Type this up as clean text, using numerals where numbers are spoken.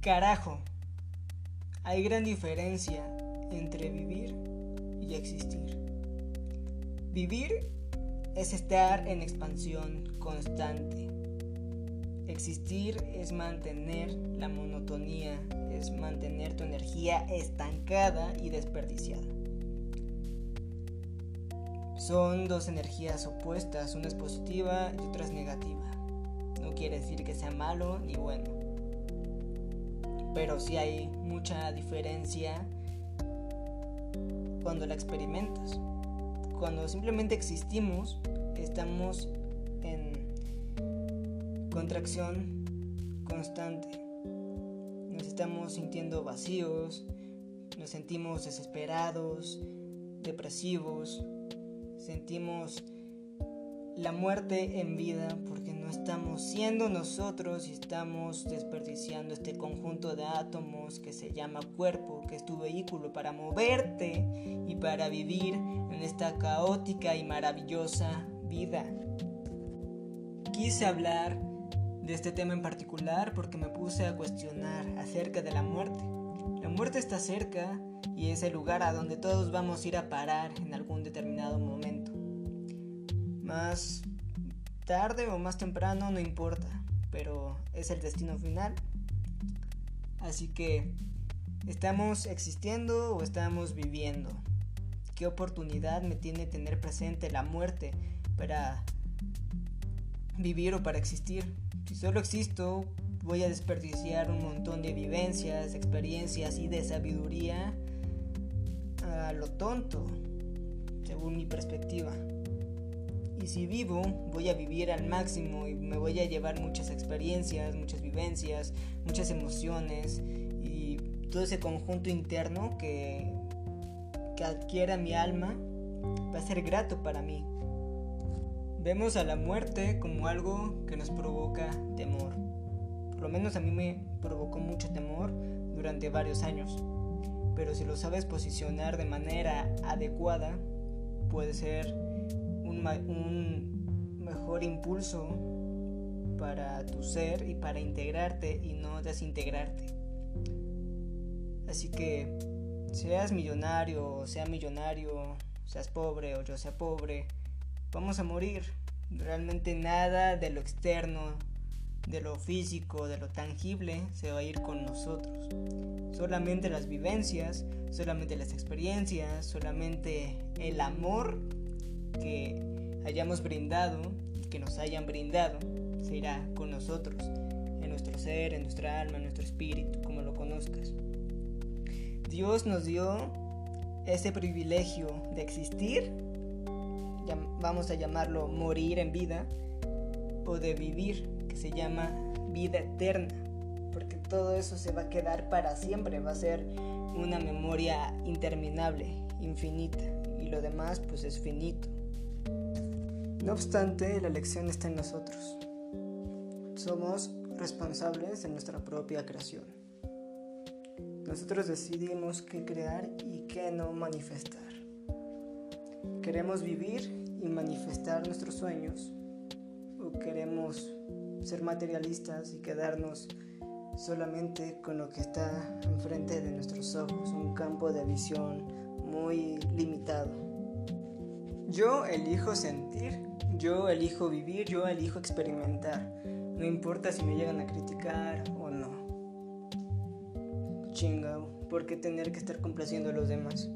Carajo, hay gran diferencia entre vivir y existir. Vivir es estar en expansión constante. Existir es mantener la monotonía, es mantener tu energía estancada y desperdiciada. Son dos energías opuestas, una es positiva y otra es negativa. No quiere decir que sea malo ni bueno, pero sí hay mucha diferencia cuando la experimentas. Cuando simplemente existimos, estamos en contracción constante. Nos estamos sintiendo vacíos, nos sentimos desesperados, depresivos, sentimos la muerte en vida porque no estamos siendo nosotros y estamos desperdiciando este conjunto de átomos que se llama cuerpo, que es tu vehículo para moverte y para vivir en esta caótica y maravillosa vida. Quise hablar de este tema en particular porque me puse a cuestionar acerca de la muerte. La muerte está cerca y es el lugar a donde todos vamos a ir a parar en algún determinado momento. Más tarde o más temprano, no importa, pero es el destino final. Así que, ¿estamos existiendo o estamos viviendo? ¿Qué oportunidad me tiene tener presente la muerte para vivir o para existir? Si solo existo, voy a desperdiciar un montón de vivencias, experiencias y de sabiduría a lo tonto, según mi perspectiva. Y si vivo, voy a vivir al máximo y me voy a llevar muchas experiencias, muchas vivencias, muchas emociones y todo ese conjunto interno que adquiera mi alma va a ser grato para mí. Vemos a la muerte como algo que nos provoca temor. Por lo menos a mí me provocó mucho temor durante varios años. Pero si lo sabes posicionar de manera adecuada, puede ser un mejor impulso para tu ser y para integrarte y no desintegrarte. Así que seas millonario, seas pobre o yo sea pobre, vamos a morir. Realmente nada de lo externo, de lo físico, de lo tangible se va a ir con nosotros. Solamente las vivencias, solamente las experiencias, solamente el amor que hayamos brindado, que nos hayan brindado, se irá con nosotros, en nuestro ser, en nuestra alma, en nuestro espíritu, como lo conozcas. Dios nos dio ese privilegio de existir, vamos a llamarlo morir en vida, o de vivir, que se llama vida eterna, porque todo eso se va a quedar para siempre, va a ser una memoria interminable, infinita, y lo demás pues es finito. No obstante, la elección está en nosotros. Somos responsables de nuestra propia creación. Nosotros decidimos qué crear y qué no manifestar. ¿Queremos vivir y manifestar nuestros sueños? ¿O queremos ser materialistas y quedarnos solamente con lo que está enfrente de nuestros ojos? Un campo de visión muy limitado. Yo elijo sentir, yo elijo vivir, yo elijo experimentar. No importa si me llegan a criticar o no. Chingao, ¿por qué tener que estar complaciendo a los demás?